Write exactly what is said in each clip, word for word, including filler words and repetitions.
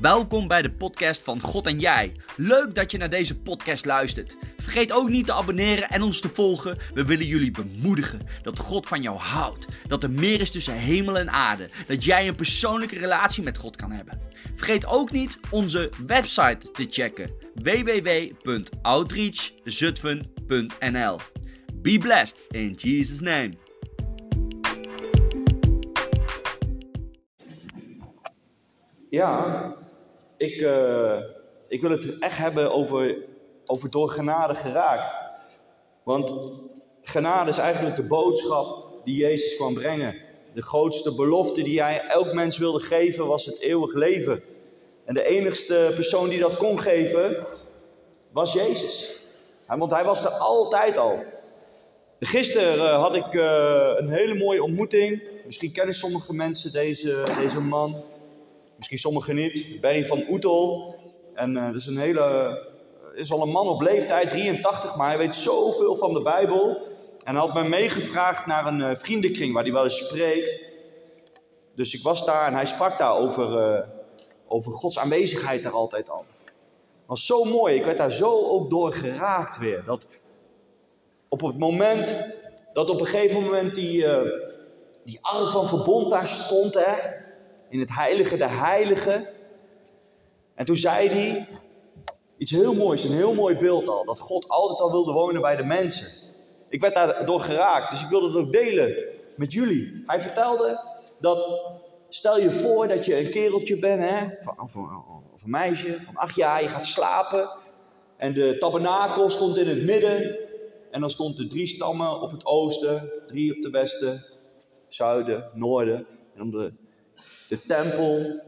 Welkom bij de podcast van God en Jij. Leuk dat je naar deze podcast luistert. Vergeet ook niet te abonneren en ons te volgen. We willen jullie bemoedigen dat God van jou houdt. Dat er meer is tussen hemel en aarde. Dat jij een persoonlijke relatie met God kan hebben. Vergeet ook niet onze website te checken. w w w punt outreach zutphen punt n l Be blessed in Jesus' name. Ja, ik, uh, ik wil het echt hebben over, over door genade geraakt. Want genade is eigenlijk de boodschap die Jezus kwam brengen. De grootste belofte die hij elk mens wilde geven was het eeuwig leven. En de enigste persoon die dat kon geven was Jezus. Want hij was er altijd al. Gisteren had ik uh, een hele mooie ontmoeting. Misschien kennen sommige mensen deze, deze man. Misschien sommigen niet. Berry van Oetel. En uh, dus een hele, is al een man op leeftijd, drieëntachtig, maar hij weet zoveel van de Bijbel. En hij had mij meegevraagd naar een uh, vriendenkring waar hij wel eens spreekt. Dus ik was daar en hij sprak daar over, uh, over Gods aanwezigheid daar altijd al. Het was zo mooi. Ik werd daar zo ook door geraakt weer. Dat op het moment, dat op een gegeven moment die, uh, die ark van verbond daar stond, hè. In het heilige der heiligen. En toen zei hij iets heel moois, een heel mooi beeld al. Dat God altijd al wilde wonen bij de mensen. Ik werd daardoor geraakt, dus ik wilde het ook delen met jullie. Hij vertelde dat, stel je voor dat je een kereltje bent, hè, of, of, of een meisje van acht jaar. Je gaat slapen en de tabernakel stond in het midden. En dan stonden drie stammen op het oosten, drie op de westen, zuiden, noorden. En de De tempel,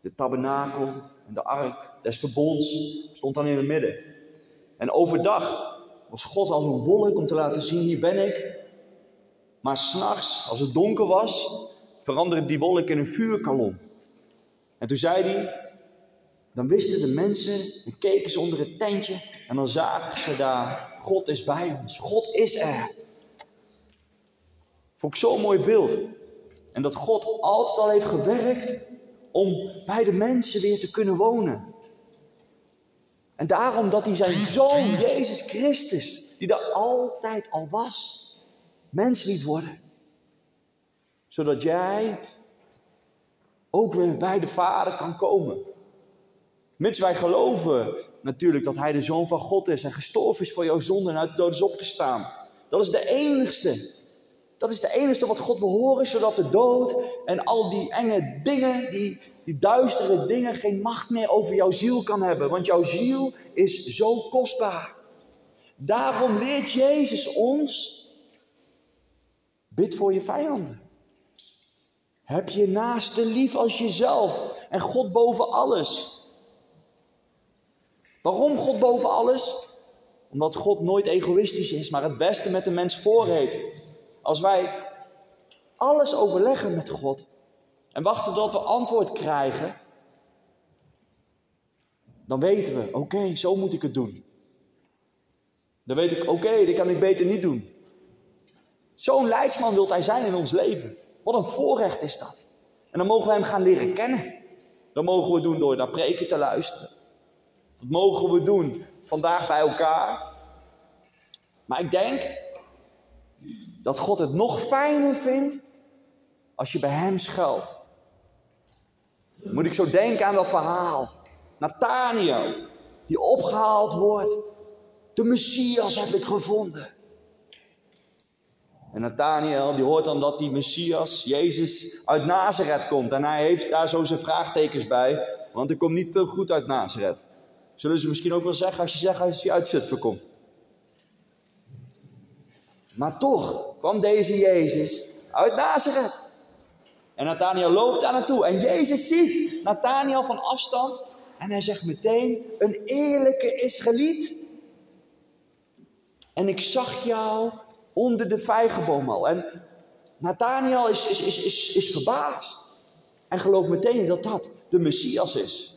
de tabernakel en de ark des verbonds stond dan in het midden. En overdag was God als een wolk om te laten zien, hier ben ik. Maar s'nachts, als het donker was, veranderde die wolk in een vuurkolom. En toen zei hij, dan wisten de mensen, dan keken ze onder het tentje en dan zagen ze daar, God is bij ons, God is er. Vond ik zo'n mooi beeld. En dat God altijd al heeft gewerkt om bij de mensen weer te kunnen wonen. En daarom dat hij zijn Zoon, Jezus Christus, die daar altijd al was, mens liet worden. Zodat jij ook weer bij de Vader kan komen. Mits wij geloven natuurlijk dat hij de Zoon van God is en gestorven is voor jouw zonde en uit de dood is opgestaan. Dat is de enigste. Dat is de enige wat God wil horen, zodat de dood en al die enge dingen, die, die duistere dingen, geen macht meer over jouw ziel kan hebben. Want jouw ziel is zo kostbaar. Daarom leert Jezus ons, bid voor je vijanden. Heb je naaste lief als jezelf en God boven alles. Waarom God boven alles? Omdat God nooit egoïstisch is, maar het beste met de mens voor heeft. Als wij alles overleggen met God en wachten tot we antwoord krijgen, dan weten we, oké, okay, zo moet ik het doen. Dan weet ik, oké, okay, dit kan ik beter niet doen. Zo'n leidsman wil hij zijn in ons leven. Wat een voorrecht is dat. En dan mogen we hem gaan leren kennen. Dat mogen we doen door naar preken te luisteren. Dat mogen we doen vandaag bij elkaar. Maar ik denk dat God het nog fijner vindt als je bij hem schuilt. Moet ik zo denken aan dat verhaal. Natanaël, die opgehaald wordt. De Messias heb ik gevonden. En Natanaël, die hoort dan dat die Messias, Jezus, uit Nazareth komt. En hij heeft daar zo zijn vraagtekens bij. Want er komt niet veel goed uit Nazareth. Zullen ze misschien ook wel zeggen als je zegt als hij uit Zutphen komt. Maar toch kwam deze Jezus uit Nazareth. En Natanaël loopt daar naartoe. En Jezus ziet Natanaël van afstand. En hij zegt meteen, een eerlijke Israëliet. En ik zag jou onder de vijgenboom al. En Natanaël is, is, is, is, is verbaasd. En gelooft meteen dat dat de Messias is.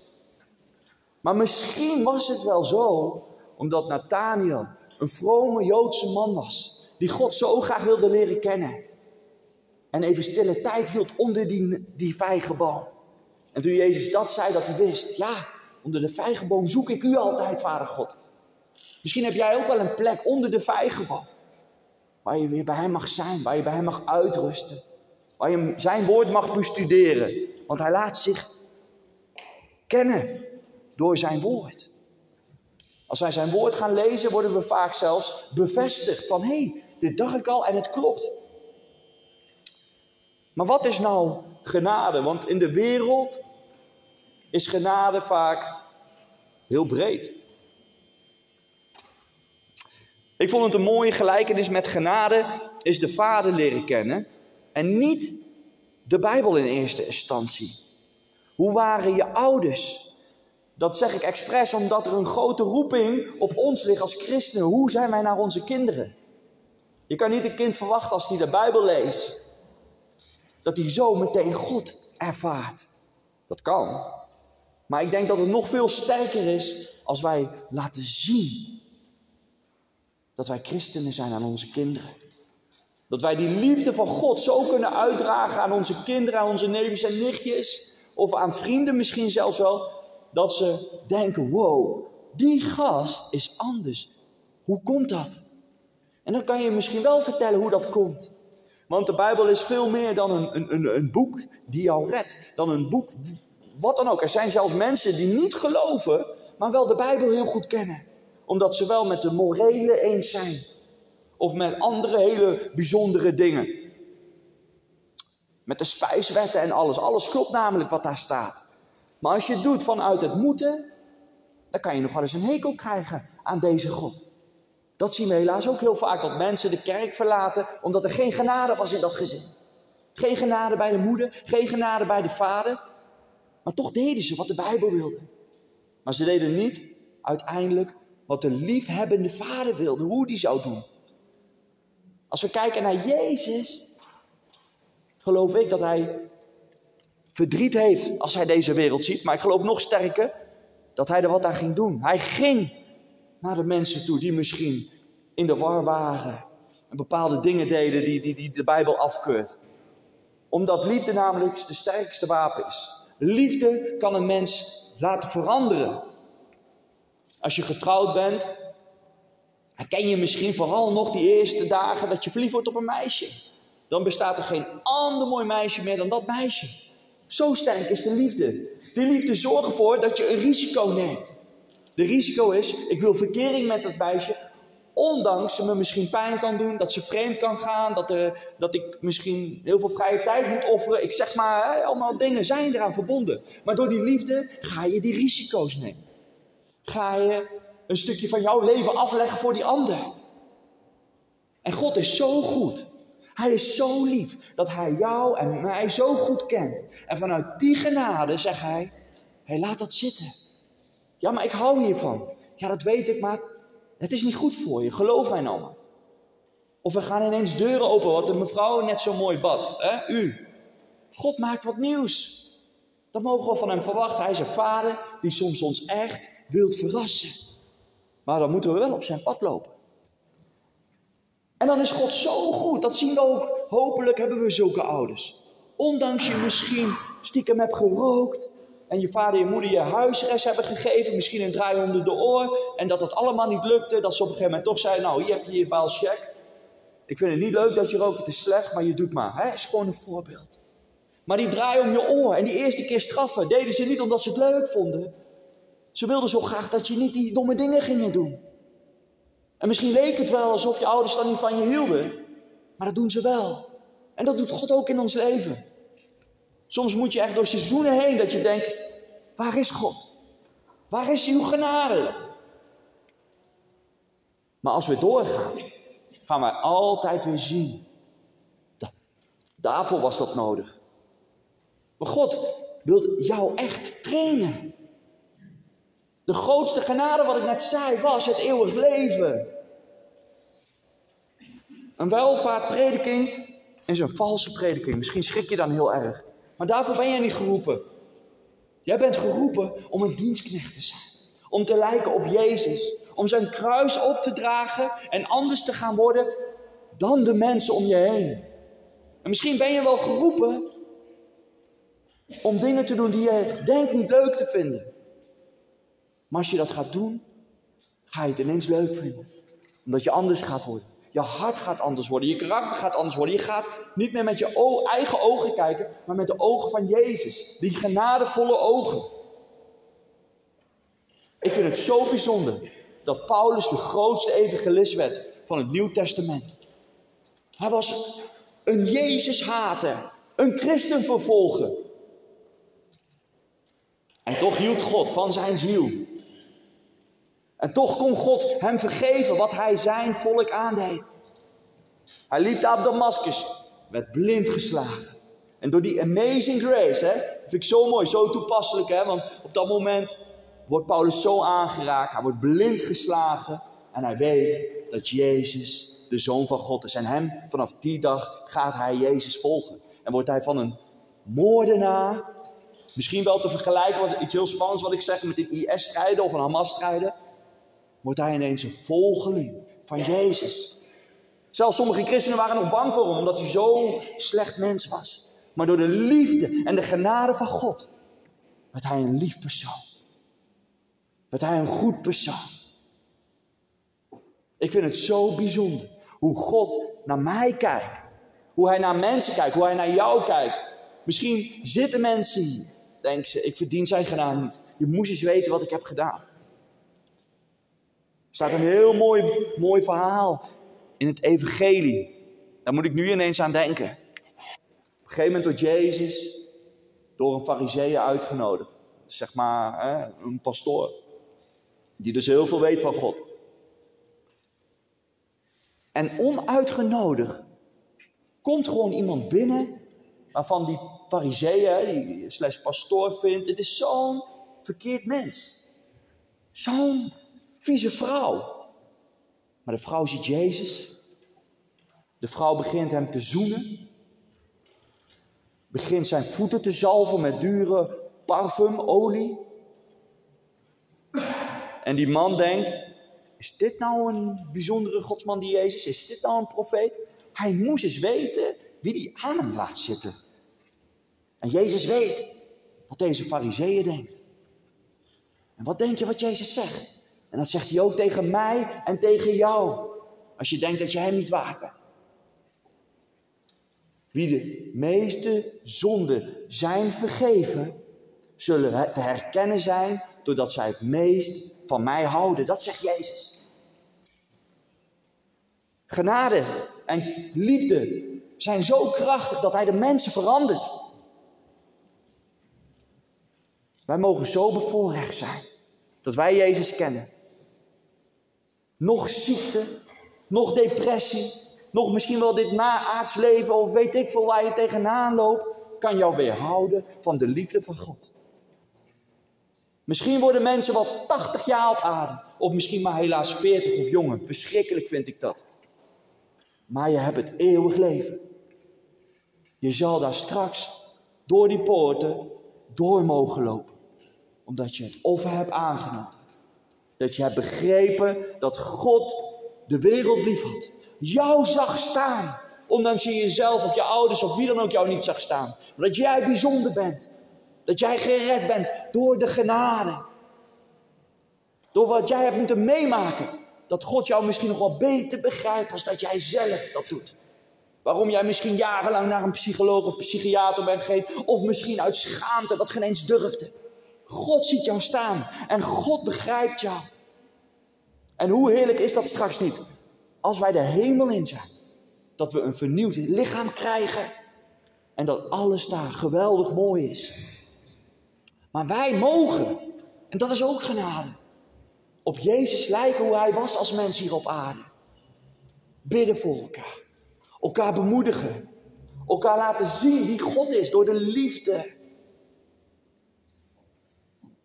Maar misschien was het wel zo, omdat Natanaël een vrome Joodse man was. Die God zo graag wilde leren kennen. En even stille tijd hield onder die, die vijgenboom. En toen Jezus dat zei, dat hij wist, ja, onder de vijgenboom zoek ik u altijd, Vader God. Misschien heb jij ook wel een plek onder de vijgenboom. Waar je weer bij hem mag zijn, waar je bij hem mag uitrusten. Waar je zijn woord mag bestuderen. Want hij laat zich kennen door zijn woord. Als wij zijn woord gaan lezen, worden we vaak zelfs bevestigd. Van, hé, hey, dit dacht ik al en het klopt. Maar wat is nou genade? Want in de wereld is genade vaak heel breed. Ik vond het een mooie gelijkenis met genade is de Vader leren kennen en niet de Bijbel in eerste instantie. Hoe waren je ouders? Dat zeg ik expres omdat er een grote roeping op ons ligt als christenen. Hoe zijn wij naar onze kinderen? Je kan niet een kind verwachten als hij de Bijbel leest, dat hij zo meteen God ervaart. Dat kan. Maar ik denk dat het nog veel sterker is als wij laten zien dat wij christenen zijn aan onze kinderen. Dat wij die liefde van God zo kunnen uitdragen aan onze kinderen, aan onze neefjes en nichtjes. Of aan vrienden misschien zelfs wel. Dat ze denken, wow, die gast is anders. Hoe komt dat? En dan kan je misschien wel vertellen hoe dat komt. Want de Bijbel is veel meer dan een, een, een, een boek die jou redt. Dan een boek, wat dan ook. Er zijn zelfs mensen die niet geloven, maar wel de Bijbel heel goed kennen. Omdat ze wel met de morele eens zijn. Of met andere hele bijzondere dingen. Met de spijswetten en alles. Alles klopt namelijk wat daar staat. Maar als je het doet vanuit het moeten, dan kan je nog wel eens een hekel krijgen aan deze God. Dat zien we helaas ook heel vaak. Dat mensen de kerk verlaten omdat er geen genade was in dat gezin. Geen genade bij de moeder. Geen genade bij de vader. Maar toch deden ze wat de Bijbel wilde. Maar ze deden niet uiteindelijk wat de liefhebbende vader wilde, hoe die zou doen. Als we kijken naar Jezus, geloof ik dat hij verdriet heeft als hij deze wereld ziet. Maar ik geloof nog sterker dat hij er wat aan ging doen. Hij ging naar de mensen toe die misschien in de war waren. En bepaalde dingen deden die, die, die de Bijbel afkeurt. Omdat liefde namelijk de sterkste wapen is. Liefde kan een mens laten veranderen. Als je getrouwd bent, herken je misschien vooral nog die eerste dagen dat je verliefd wordt op een meisje. Dan bestaat er geen ander mooi meisje meer dan dat meisje. Zo sterk is de liefde. Die liefde zorgt ervoor dat je een risico neemt. De risico is, ik wil verkering met dat meisje, ondanks ze me misschien pijn kan doen, dat ze vreemd kan gaan, dat, er, dat ik misschien heel veel vrije tijd moet offeren. Ik zeg maar, hè, allemaal dingen zijn eraan verbonden. Maar door die liefde ga je die risico's nemen. Ga je een stukje van jouw leven afleggen voor die ander. En God is zo goed. Hij is zo lief dat hij jou en mij zo goed kent. En vanuit die genade zegt hij, hey, laat dat zitten. Ja, maar ik hou hiervan. Ja, dat weet ik, maar het is niet goed voor je. Geloof mij nou maar. Of we gaan ineens deuren open, wat de mevrouw net zo mooi bad. Hè? U. God maakt wat nieuws. Dat mogen we van hem verwachten. Hij is een vader die soms ons echt wilt verrassen. Maar dan moeten we wel op zijn pad lopen. En dan is God zo goed. Dat zien we ook. Hopelijk hebben we zulke ouders. Ondanks je misschien stiekem hebt gerookt. En je vader en je moeder je huisarrest hebben gegeven. Misschien een draai onder de oor. En dat dat allemaal niet lukte. Dat ze op een gegeven moment toch zeiden. Nou, hier heb je je baalsjek. Ik vind het niet leuk dat je rookt. Het is slecht. Maar je doet maar. Hè? Is gewoon een voorbeeld. Maar die draai om je oor. En die eerste keer straffen. Deden ze niet omdat ze het leuk vonden. Ze wilden zo graag dat je niet die domme dingen ging doen. En misschien leek het wel alsof je ouders dan niet van je hielden. Maar dat doen ze wel. En dat doet God ook in ons leven. Soms moet je echt door seizoenen heen dat je denkt, waar is God? Waar is uw genade? Maar als we doorgaan, gaan wij altijd weer zien. Da- Daarvoor was dat nodig. Maar God wil jou echt trainen. De grootste genade, wat ik net zei, was het eeuwig leven. Een welvaartprediking is een valse prediking. Misschien schrik je dan heel erg. Maar daarvoor ben jij niet geroepen. Jij bent geroepen om een dienstknecht te zijn. Om te lijken op Jezus. Om zijn kruis op te dragen en anders te gaan worden dan de mensen om je heen. En misschien ben je wel geroepen om dingen te doen die je denkt niet leuk te vinden. Maar als je dat gaat doen, ga je het ineens leuk vinden. Omdat je anders gaat worden. Je hart gaat anders worden. Je karakter gaat anders worden. Je gaat niet meer met je o- eigen ogen kijken, maar met de ogen van Jezus. Die genadevolle ogen. Ik vind het zo bijzonder dat Paulus de grootste evangelist werd van het Nieuw Testament. Hij was een Jezus-hater. Een christenvervolger. En toch hield God van zijn ziel. En toch kon God hem vergeven wat hij zijn volk aandeed. Hij liep daar op Damaskus, werd blind geslagen. En door die amazing grace, hè, vind ik zo mooi, zo toepasselijk, hè, want op dat moment wordt Paulus zo aangeraakt, hij wordt blind geslagen en hij weet dat Jezus de Zoon van God is. En hem, vanaf die dag gaat hij Jezus volgen. En wordt hij van een moordenaar, misschien wel te vergelijken, wat, iets heel spannends wat ik zeg, met een I S-strijder of een Hamas-strijder, wordt hij ineens een volgeling van Jezus. Zelfs sommige christenen waren nog bang voor hem, omdat hij zo'n slecht mens was. Maar door de liefde en de genade van God werd hij een lief persoon. Werd hij een goed persoon. Ik vind het zo bijzonder hoe God naar mij kijkt. Hoe hij naar mensen kijkt, hoe hij naar jou kijkt. Misschien zitten mensen hier, denken ze, ik verdien zijn genade niet. Je moest eens weten wat ik heb gedaan. Er staat een heel mooi, mooi verhaal in het evangelie. Daar moet ik nu ineens aan denken. Op een gegeven moment wordt Jezus door een farizeeën uitgenodigd. Zeg maar hè, een pastoor. Die dus heel veel weet van God. En onuitgenodigd komt gewoon iemand binnen waarvan die farizeeën, die slash pastoor vindt, het is zo'n verkeerd mens. Zo'n vieze vrouw. Maar de vrouw ziet Jezus. De vrouw begint hem te zoenen. Begint zijn voeten te zalven met dure parfum, olie. En die man denkt, is dit nou een bijzondere godsman die Jezus? Is dit nou een profeet? Hij moest eens weten wie die aan hem laat zitten. En Jezus weet wat deze farizeeën denkt. En wat denk je wat Jezus zegt? En dat zegt hij ook tegen mij en tegen jou. Als je denkt dat je hem niet waard bent. Wie de meeste zonden zijn vergeven, zullen te herkennen zijn doordat zij het meest van mij houden. Dat zegt Jezus. Genade en liefde zijn zo krachtig dat hij de mensen verandert. Wij mogen zo bevoorrecht zijn dat wij Jezus kennen. Nog ziekte, nog depressie, nog misschien wel dit na-aards leven of weet ik veel waar je tegenaan loopt, kan jou weerhouden van de liefde van God. Misschien worden mensen wel tachtig jaar op aarde, of misschien maar helaas veertig of jonger. Verschrikkelijk vind ik dat. Maar je hebt het eeuwig leven. Je zal daar straks door die poorten door mogen lopen. Omdat je het offer hebt aangenomen. Dat je hebt begrepen dat God de wereld lief had. Jou zag staan. Ondanks je jezelf of je ouders of wie dan ook jou niet zag staan. Maar dat jij bijzonder bent. Dat jij gered bent door de genade. Door wat jij hebt moeten meemaken. Dat God jou misschien nog wel beter begrijpt als dat jij zelf dat doet. Waarom jij misschien jarenlang naar een psycholoog of psychiater bent gegaan. Of misschien uit schaamte dat geen eens durfde. God ziet jou staan. En God begrijpt jou. En hoe heerlijk is dat straks niet. Als wij de hemel in zijn. Dat we een vernieuwd lichaam krijgen. En dat alles daar geweldig mooi is. Maar wij mogen. En dat is ook genade. Op Jezus lijken hoe hij was als mens hier op aarde. Bidden voor elkaar. Elkaar bemoedigen. Elkaar laten zien wie God is door de liefde.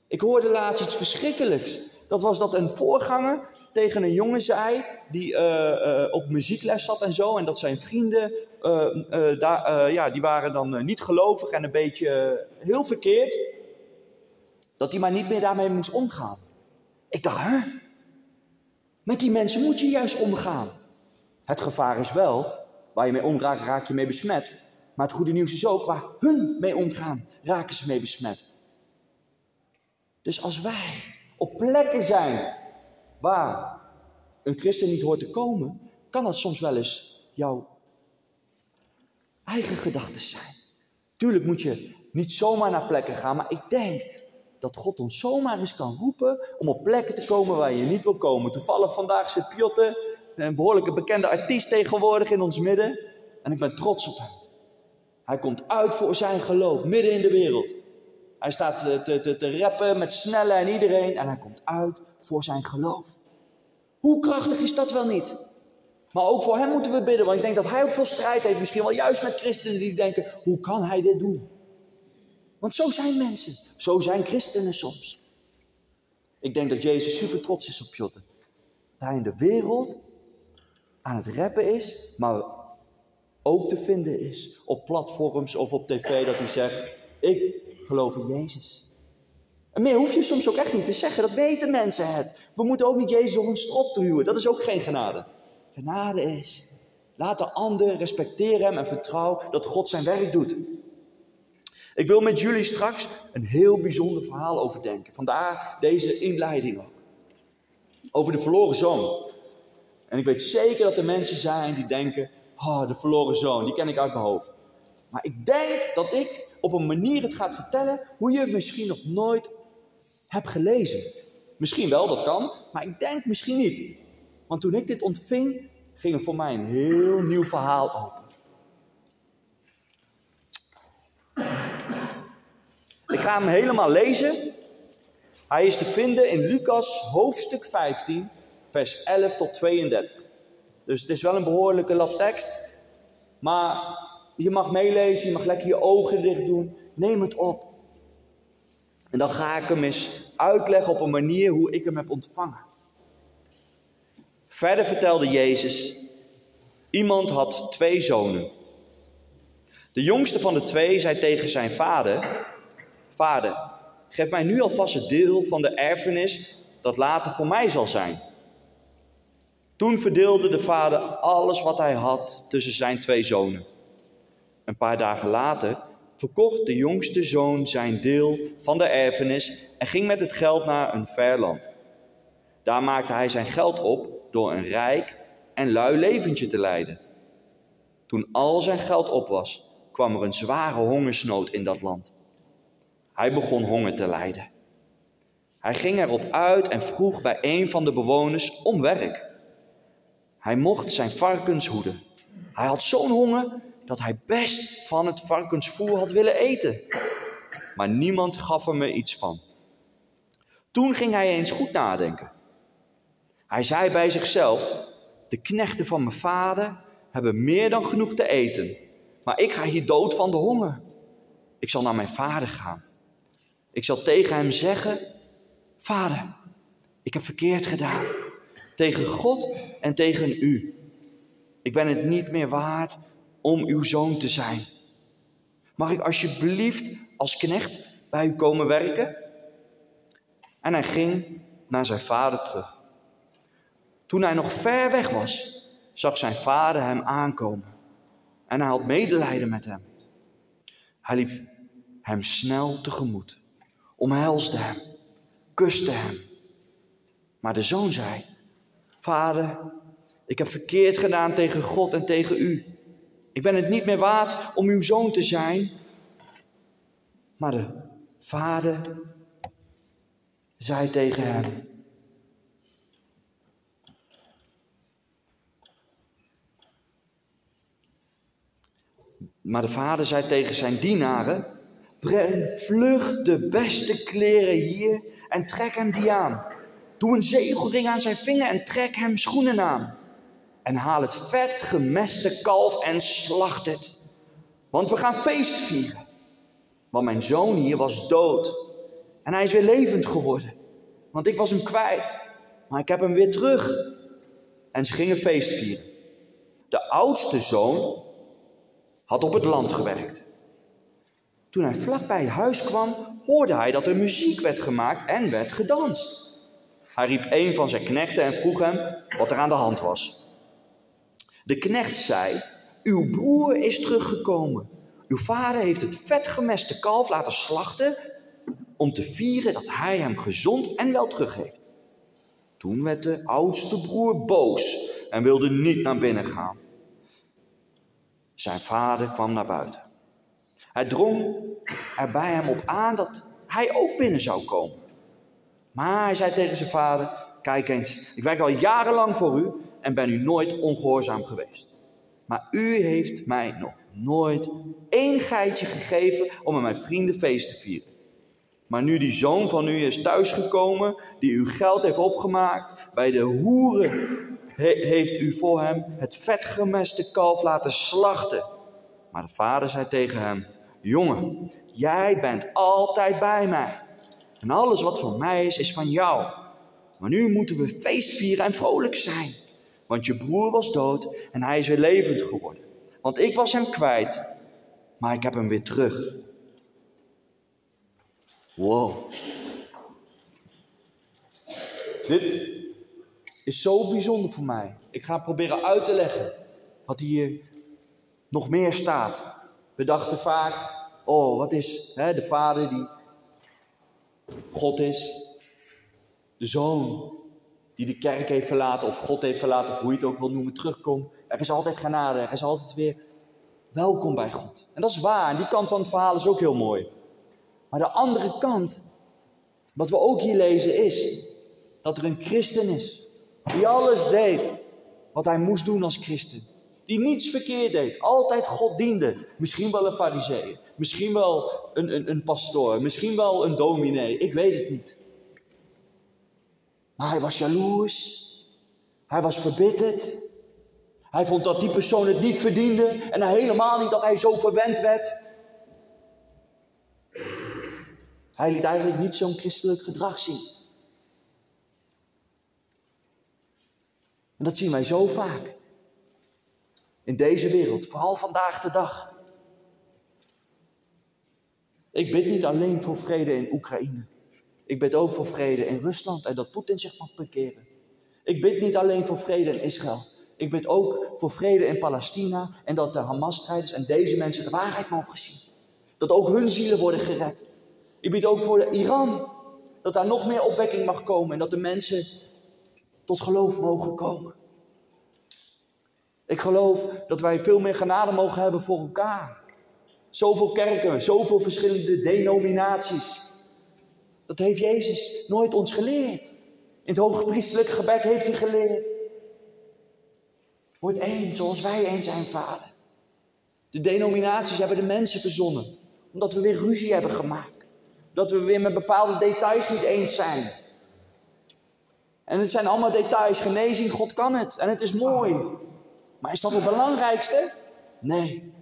Ik hoorde laatst iets verschrikkelijks. Dat was dat een voorganger tegen een jongen zei, die uh, uh, op muziekles zat en zo. En dat zijn vrienden, uh, uh, da, uh, ja, die waren dan uh, niet gelovig en een beetje uh, heel verkeerd. Dat hij maar niet meer daarmee moest omgaan. Ik dacht, hè? Met die mensen moet je juist omgaan. Het gevaar is wel, waar je mee omraakt, raak je mee besmet. Maar het goede nieuws is ook, waar hun mee omgaan, raken ze mee besmet. Dus als wij op plekken zijn waar een christen niet hoort te komen, kan dat soms wel eens jouw eigen gedachten zijn. Tuurlijk moet je niet zomaar naar plekken gaan, maar ik denk dat God ons zomaar eens kan roepen om op plekken te komen waar je niet wil komen. Toevallig vandaag zit Piotr, een behoorlijke bekende artiest tegenwoordig in ons midden. En ik ben trots op hem. Hij komt uit voor zijn geloof, midden in de wereld. Hij staat te, te, te rappen met snelle en iedereen. En hij komt uit voor zijn geloof. Hoe krachtig is dat wel niet? Maar ook voor hem moeten we bidden. Want ik denk dat hij ook veel strijd heeft. Misschien wel juist met christenen die denken, hoe kan hij dit doen? Want zo zijn mensen. Zo zijn christenen soms. Ik denk dat Jezus super trots is op Piotr. Dat hij in de wereld aan het rappen is, maar ook te vinden is op platforms of op tv, dat hij zegt, ik geloof in Jezus. En meer hoef je soms ook echt niet te zeggen, dat weten mensen het. We moeten ook niet Jezus door een strot duwen, dat is ook geen genade. Genade is, laat de ander, respecteer hem en vertrouw dat God zijn werk doet. Ik wil met jullie straks een heel bijzonder verhaal overdenken. Vandaar deze inleiding ook. Over de verloren zoon. En ik weet zeker dat er mensen zijn die denken, oh, de verloren zoon, die ken ik uit mijn hoofd. Maar ik denk dat ik op een manier het ga vertellen hoe je misschien nog nooit hebt gelezen. Misschien wel, dat kan, maar ik denk misschien niet. Want toen ik dit ontving, ging er voor mij een heel nieuw verhaal open. Ik ga hem helemaal lezen. Hij is te vinden in Lucas hoofdstuk vijftien. Vers elf tot tweeëndertig. Dus het is wel een behoorlijke lap tekst. Maar je mag meelezen, je mag lekker je ogen dicht doen. Neem het op. En dan ga ik hem eens uitleggen op een manier hoe ik hem heb ontvangen. Verder vertelde Jezus: iemand had twee zonen. De jongste van de twee zei tegen zijn vader: Vader, geef mij nu alvast het deel van de erfenis dat later voor mij zal zijn. Toen verdeelde de vader alles wat hij had tussen zijn twee zonen. Een paar dagen later verkocht de jongste zoon zijn deel van de erfenis en ging met het geld naar een ver land. Daar maakte hij zijn geld op door een rijk en lui leventje te leiden. Toen al zijn geld op was, kwam er een zware hongersnood in dat land. Hij begon honger te lijden. Hij ging erop uit en vroeg bij een van de bewoners om werk. Hij mocht zijn varkens hoeden. Hij had zo'n honger dat hij best van het varkensvoer had willen eten. Maar niemand gaf hem er iets van. Toen ging hij eens goed nadenken. Hij zei bij zichzelf: de knechten van mijn vader hebben meer dan genoeg te eten. Maar ik ga hier dood van de honger. Ik zal naar mijn vader gaan. Ik zal tegen hem zeggen: Vader, ik heb verkeerd gedaan. Tegen God en tegen u. Ik ben het niet meer waard om uw zoon te zijn. Mag ik alsjeblieft als knecht bij u komen werken? En hij ging naar zijn vader terug. Toen hij nog ver weg was, zag zijn vader hem aankomen. En hij had medelijden met hem. Hij liep hem snel tegemoet, omhelsde hem, kuste hem. Maar de zoon zei: Vader, ik heb verkeerd gedaan tegen God en tegen u. Ik ben het niet meer waard om uw zoon te zijn. Maar de vader zei tegen hem: Maar de vader zei tegen zijn dienaren: breng vlug de beste kleren hier en trek hem die aan. Doe een zegelring aan zijn vinger en trek hem schoenen aan. En haal het vet gemeste kalf en slacht het. Want we gaan feest vieren. Want mijn zoon hier was dood. En hij is weer levend geworden. Want ik was hem kwijt. Maar ik heb hem weer terug. En ze gingen feest vieren. De oudste zoon had op het land gewerkt. Toen hij vlakbij het huis kwam, hoorde hij dat er muziek werd gemaakt en werd gedanst. Hij riep een van zijn knechten en vroeg hem wat er aan de hand was. De knecht zei: uw broer is teruggekomen, Uw vader heeft het vetgemeste kalf laten slachten om te vieren dat hij hem gezond en wel teruggeeft. Toen werd de oudste broer boos en wilde niet naar binnen gaan. Zijn vader kwam naar buiten. Hij drong er bij hem op aan dat hij ook binnen zou komen. Maar hij zei tegen zijn vader: kijk eens, ik werk al jarenlang voor u en ben u nooit ongehoorzaam geweest. Maar u heeft mij nog nooit één geitje gegeven om met mijn vrienden feest te vieren. Maar nu die zoon van u is thuisgekomen, die uw geld heeft opgemaakt, bij de hoeren he- heeft u voor hem het vetgemeste kalf laten slachten. Maar de vader zei tegen hem: jongen, jij bent altijd bij mij. En alles wat van mij is, is van jou. Maar nu moeten we feest vieren en vrolijk zijn. Want je broer was dood en hij is weer levend geworden. Want ik was hem kwijt, maar ik heb hem weer terug. Wow. Dit is zo bijzonder voor mij. Ik ga proberen uit te leggen wat hier nog meer staat. We dachten vaak, oh wat is hè, de vader die God is. De zoon die de kerk heeft verlaten of God heeft verlaten of hoe je het ook wil noemen, terugkomt. Er is altijd genade, er is altijd weer welkom bij God. En dat is waar, en die kant van het verhaal is ook heel mooi. Maar de andere kant, wat we ook hier lezen, is dat er een christen is die alles deed wat hij moest doen als christen. Die niets verkeerd deed, altijd God diende. Misschien wel een fariseer, misschien wel een, een, een pastoor, misschien wel een dominee, ik weet het niet. Maar hij was jaloers, hij was verbitterd. Hij vond dat die persoon het niet verdiende en helemaal niet dat hij zo verwend werd. Hij liet eigenlijk niet zo'n christelijk gedrag zien. En dat zien wij zo vaak. In deze wereld, vooral vandaag de dag. Ik bid niet alleen voor vrede in Oekraïne. Ik bid ook voor vrede in Rusland en dat Poetin zich mag parkeren. Ik bid niet alleen voor vrede in Israël. Ik bid ook voor vrede in Palestina en dat de Hamas-strijders en deze mensen de waarheid mogen zien. Dat ook hun zielen worden gered. Ik bid ook voor Iran, dat daar nog meer opwekking mag komen en dat de mensen tot geloof mogen komen. Ik geloof dat wij veel meer genade mogen hebben voor elkaar. Zoveel kerken, zoveel verschillende denominaties. Dat heeft Jezus nooit ons geleerd. In het hoogpriesterlijk gebed heeft hij geleerd. Word één, zoals wij één zijn, Vader. De denominaties hebben de mensen verzonnen. Omdat we weer ruzie hebben gemaakt. Dat we weer met bepaalde details niet eens zijn. En het zijn allemaal details. Genezing, God kan het. En het is mooi. Maar is dat het belangrijkste? Nee.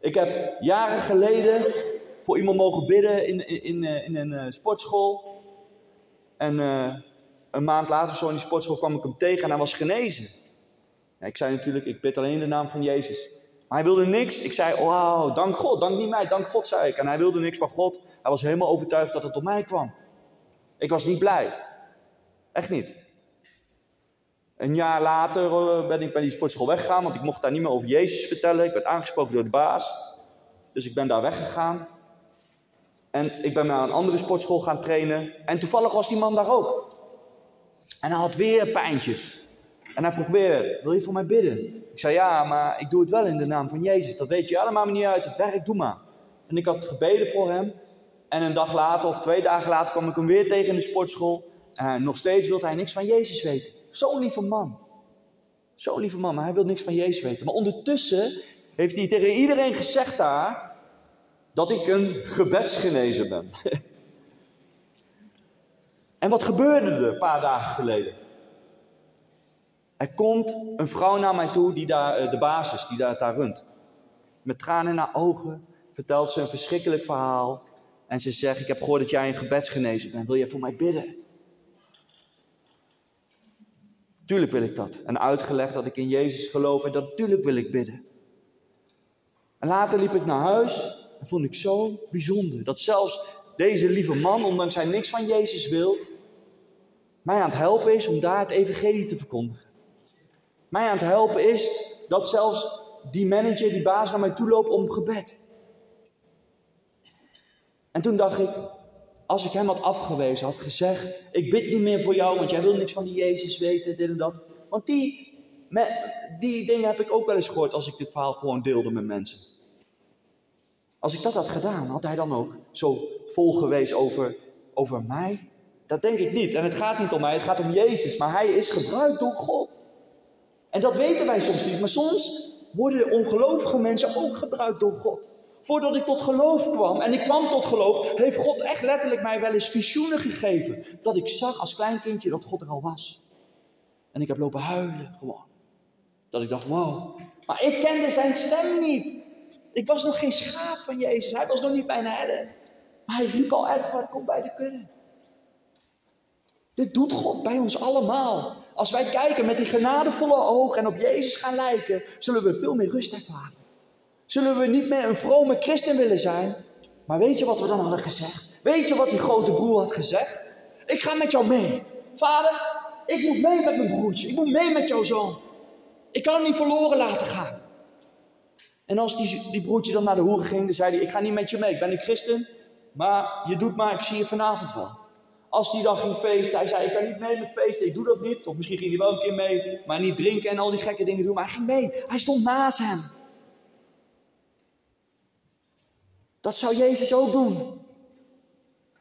Ik heb jaren geleden voor iemand mogen bidden in, in, in, in een sportschool. En uh, een maand later of zo in die sportschool kwam ik hem tegen en hij was genezen. Ja, ik zei natuurlijk, ik bid alleen in de naam van Jezus. Maar hij wilde niks. Ik zei, wauw, dank God, dank niet mij, dank God, zei ik. En hij wilde niks van God. Hij was helemaal overtuigd dat het op mij kwam. Ik was niet blij. Echt niet. Een jaar later ben ik bij die sportschool weggegaan, want ik mocht daar niet meer over Jezus vertellen. Ik werd aangesproken door de baas. Dus ik ben daar weggegaan. En ik ben naar een andere sportschool gaan trainen. En toevallig was die man daar ook. En hij had weer pijntjes. En hij vroeg weer, wil je voor mij bidden? Ik zei, ja, maar ik doe het wel in de naam van Jezus. Dat weet je allemaal niet uit. Het werkt, doe maar. En ik had gebeden voor hem. En een dag later of twee dagen later kwam ik hem weer tegen in de sportschool. En nog steeds wilde hij niks van Jezus weten. Zo'n lieve man. Zo'n lieve man, maar hij wil niks van Jezus weten. Maar ondertussen heeft hij tegen iedereen gezegd daar dat ik een gebedsgenezer ben. En wat gebeurde er een paar dagen geleden? Er komt een vrouw naar mij toe, die daar, de basis, die daar, daar runt. Met tranen in haar ogen vertelt ze een verschrikkelijk verhaal. En ze zegt, ik heb gehoord dat jij een gebedsgenezer bent. Wil jij voor mij bidden? Tuurlijk wil ik dat. En uitgelegd dat ik in Jezus geloof en dat tuurlijk wil ik bidden. En later liep ik naar huis en vond ik zo bijzonder. Dat zelfs deze lieve man, ondanks hij niks van Jezus wil, mij aan het helpen is om daar het evangelie te verkondigen. Mij aan het helpen is dat zelfs die manager, die baas, naar mij toe loopt om gebed. En toen dacht ik, als ik hem had afgewezen, had gezegd, ik bid niet meer voor jou, want jij wil niks van die Jezus weten, dit en dat. Want die, me, die dingen heb ik ook wel eens gehoord als ik dit verhaal gewoon deelde met mensen. Als ik dat had gedaan, had hij dan ook zo vol geweest over, over mij? Dat denk ik niet. En het gaat niet om mij, het gaat om Jezus. Maar hij is gebruikt door God. En dat weten wij soms niet. Maar soms worden ongelovige mensen ook gebruikt door God. Voordat ik tot geloof kwam, en ik kwam tot geloof, heeft God echt letterlijk mij wel eens visioenen gegeven. Dat ik zag als klein kindje dat God er al was. En ik heb lopen huilen gewoon. Dat ik dacht, wow. Maar ik kende zijn stem niet. Ik was nog geen schaap van Jezus. Hij was nog niet mijn herder. Maar hij riep al, Edward, kom bij de kudde. Dit doet God bij ons allemaal. Als wij kijken met die genadevolle ogen en op Jezus gaan lijken, zullen we veel meer rust ervaren. Zullen we niet meer een vrome christen willen zijn? Maar weet je wat we dan hadden gezegd? Weet je wat die grote broer had gezegd? Ik ga met jou mee. Vader, ik moet mee met mijn broertje. Ik moet mee met jouw zoon. Ik kan hem niet verloren laten gaan. En als die, die broertje dan naar de hoeren ging, dan zei hij, ik ga niet met je mee. Ik ben een christen, maar je doet maar, ik zie je vanavond wel. Als die dan ging feesten, hij zei, ik kan niet mee met feesten, ik doe dat niet. Of misschien ging hij wel een keer mee, maar niet drinken en al die gekke dingen doen. Maar hij ging mee, hij stond naast hem. Dat zou Jezus ook doen.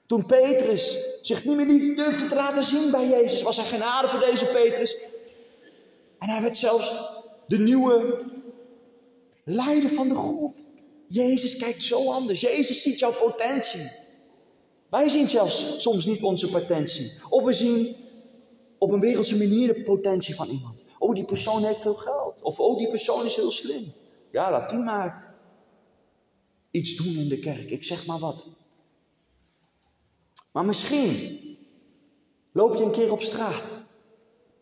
Toen Petrus zich niet meer durfde te laten zien bij Jezus, was er genade voor deze Petrus. En hij werd zelfs de nieuwe leider van de groep. Jezus kijkt zo anders. Jezus ziet jouw potentie. Wij zien zelfs soms niet onze potentie. Of we zien op een wereldse manier de potentie van iemand. Oh, die persoon heeft veel geld. Of oh, die persoon is heel slim. Ja, laat die maar iets doen in de kerk. Ik zeg maar wat. Maar misschien loop je een keer op straat.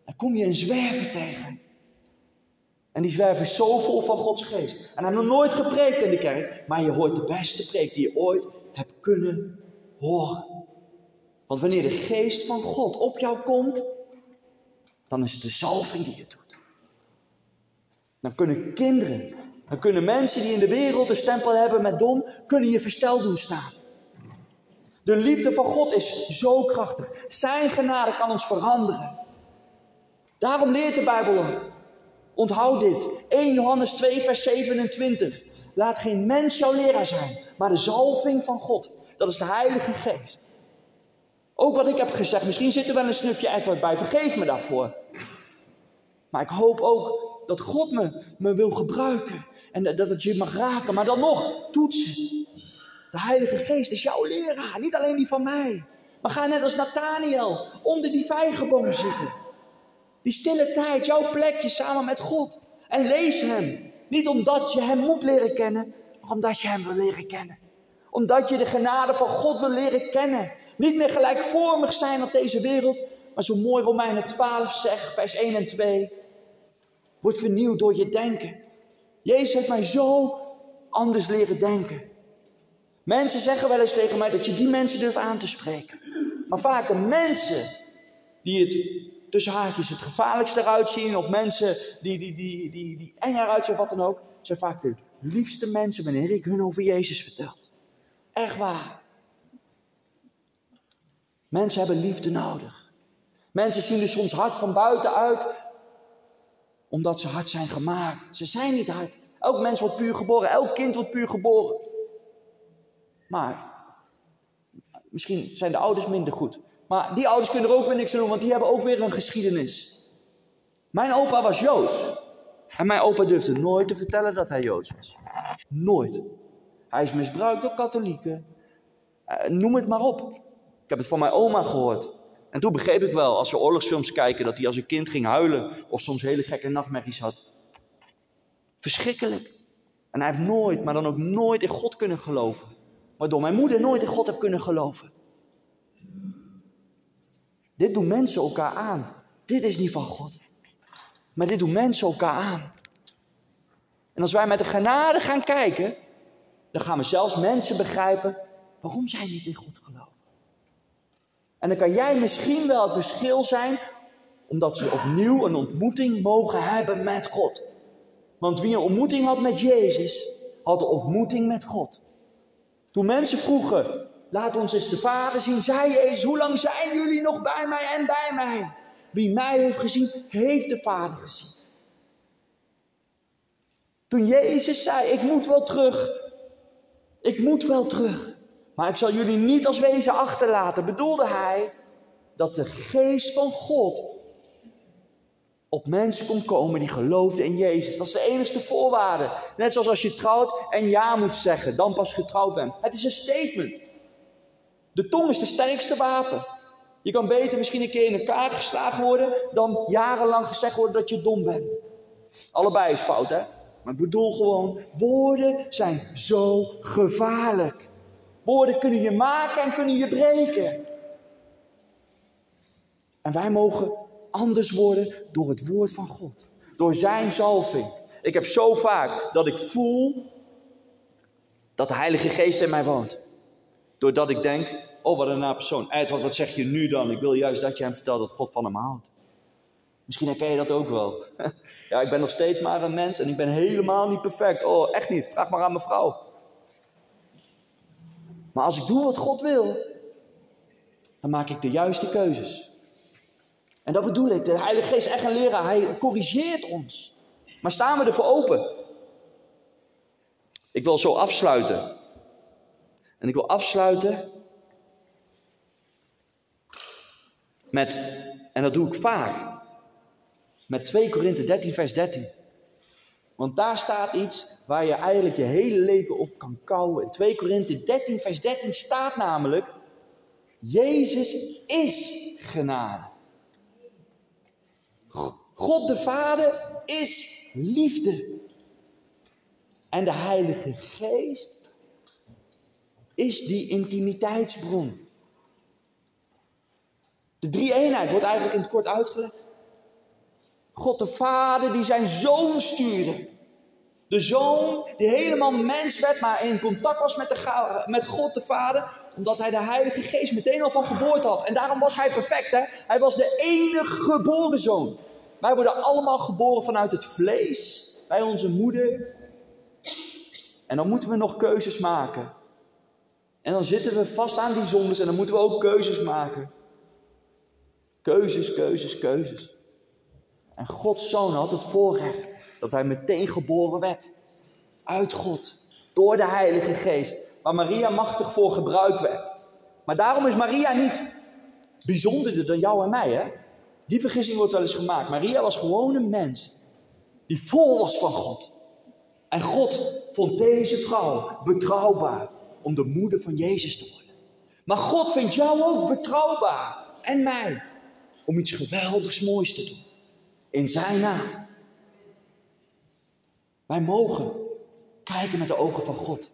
En kom je een zwerver tegen. En die zwerver is zo vol van Gods geest. En hij heeft nog nooit gepreekt in de kerk. Maar je hoort de beste preek die je ooit hebt kunnen horen. Want wanneer de geest van God op jou komt, dan is het de zalving die je doet. Dan kunnen kinderen, dan kunnen mensen die in de wereld een stempel hebben met dom, kunnen je versteld doen staan. De liefde van God is zo krachtig. Zijn genade kan ons veranderen. Daarom leert de Bijbel ook. Onthoud dit. Eerste Johannes twee vers zevenentwintig. Laat geen mens jouw leraar zijn, maar de zalving van God. Dat is de Heilige Geest. Ook wat ik heb gezegd. Misschien zit er wel een snufje Edward bij. Vergeef me daarvoor. Maar ik hoop ook dat God me, me wil gebruiken. En dat het je mag raken. Maar dan nog, toets het. De Heilige Geest is jouw leraar. Niet alleen die van mij. Maar ga net als Natanaël onder die vijgenboom zitten. Die stille tijd, jouw plekje samen met God. En lees hem. Niet omdat je hem moet leren kennen, maar omdat je hem wil leren kennen. Omdat je de genade van God wil leren kennen. Niet meer gelijkvormig zijn op deze wereld. Maar zo mooi Romeinen twaalf zegt, vers één en twee. Word vernieuwd door je denken. Jezus heeft mij zo anders leren denken. Mensen zeggen wel eens tegen mij dat je die mensen durft aan te spreken. Maar vaak de mensen die het tussen haakjes het gevaarlijkste eruit zien, of mensen die, die, die, die, die eng eruit zien, wat dan ook, zijn vaak de liefste mensen wanneer ik hun over Jezus vertel. Echt waar. Mensen hebben liefde nodig. Mensen zien er soms hard van buiten uit, omdat ze hard zijn gemaakt. Ze zijn niet hard. Elk mens wordt puur geboren, elk kind wordt puur geboren. Maar misschien zijn de ouders minder goed. Maar die ouders kunnen er ook weer niks aan doen, want die hebben ook weer een geschiedenis. Mijn opa was Joods. En mijn opa durfde nooit te vertellen dat hij Joods was. Nooit. Hij is misbruikt door katholieken. Uh, noem het maar op. Ik heb het van mijn oma gehoord. En toen begreep ik wel, als we oorlogsfilms kijken, dat hij als een kind ging huilen. Of soms hele gekke nachtmerries had. Verschrikkelijk. En hij heeft nooit, maar dan ook nooit in God kunnen geloven. Waardoor mijn moeder nooit in God heeft kunnen geloven. Dit doen mensen elkaar aan. Dit is niet van God. Maar dit doen mensen elkaar aan. En als wij met de genade gaan kijken, dan gaan we zelfs mensen begrijpen waarom zij niet in God geloven. En dan kan jij misschien wel het verschil zijn, omdat ze opnieuw een ontmoeting mogen hebben met God. Want wie een ontmoeting had met Jezus, had een ontmoeting met God. Toen mensen vroegen, laat ons eens de Vader zien, zei Jezus, hoe lang zijn jullie nog bij mij en bij mij? Wie mij heeft gezien, heeft de Vader gezien. Toen Jezus zei, ik moet wel terug, ik moet wel terug, maar ik zal jullie niet als wezen achterlaten, bedoelde hij dat de geest van God op mensen kon komen die geloofden in Jezus. Dat is de enigste voorwaarde. Net zoals als je trouwt en ja moet zeggen, dan pas getrouwd bent. Het is een statement. De tong is de sterkste wapen. Je kan beter misschien een keer in elkaar geslagen worden dan jarenlang gezegd worden dat je dom bent. Allebei is fout, hè? Maar ik bedoel gewoon, woorden zijn zo gevaarlijk. Woorden kunnen je maken en kunnen je breken. En wij mogen anders worden door het woord van God. Door zijn zalving. Ik heb zo vaak dat ik voel dat de Heilige Geest in mij woont. Doordat ik denk, oh wat een na persoon. Edward, wat zeg je nu dan? Ik wil juist dat je hem vertelt dat God van hem houdt. Misschien herken je dat ook wel. Ja, ik ben nog steeds maar een mens en ik ben helemaal niet perfect. Oh, echt niet. Vraag maar aan mijn vrouw. Maar als ik doe wat God wil, dan maak ik de juiste keuzes. En dat bedoel ik. De Heilige Geest is echt een leraar. Hij corrigeert ons. Maar staan we ervoor open? Ik wil zo afsluiten. En ik wil afsluiten met, en dat doe ik vaak, met twee Korinther dertien vers dertien. Want daar staat iets waar je eigenlijk je hele leven op kan kouwen. In twee Korinther dertien vers dertien staat namelijk, Jezus is genade. God de Vader is liefde. En de Heilige Geest is die intimiteitsbron. De drie-eenheid wordt eigenlijk in het kort uitgelegd. God de Vader die zijn Zoon stuurde. De Zoon die helemaal mens werd, maar in contact was met, de, met God de Vader, omdat hij de Heilige Geest meteen al van geboorte had. En daarom was hij perfect, hè? Hij was de enige geboren Zoon. Wij worden allemaal geboren vanuit het vlees, bij onze moeder. En dan moeten we nog keuzes maken. En dan zitten we vast aan die zondes en dan moeten we ook keuzes maken. Keuzes, keuzes, keuzes. En Gods Zoon had het voorrecht dat hij meteen geboren werd. Uit God, door de Heilige Geest, waar Maria machtig voor gebruikt werd. Maar daarom is Maria niet bijzonderder dan jou en mij, hè? Die vergissing wordt wel eens gemaakt. Maria was gewoon een mens die vol was van God. En God vond deze vrouw betrouwbaar om de moeder van Jezus te worden. Maar God vindt jou ook betrouwbaar en mij om iets geweldigs moois te doen. In zijn naam. Wij mogen kijken met de ogen van God.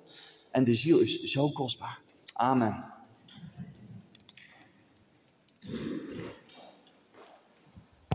En de ziel is zo kostbaar. Amen.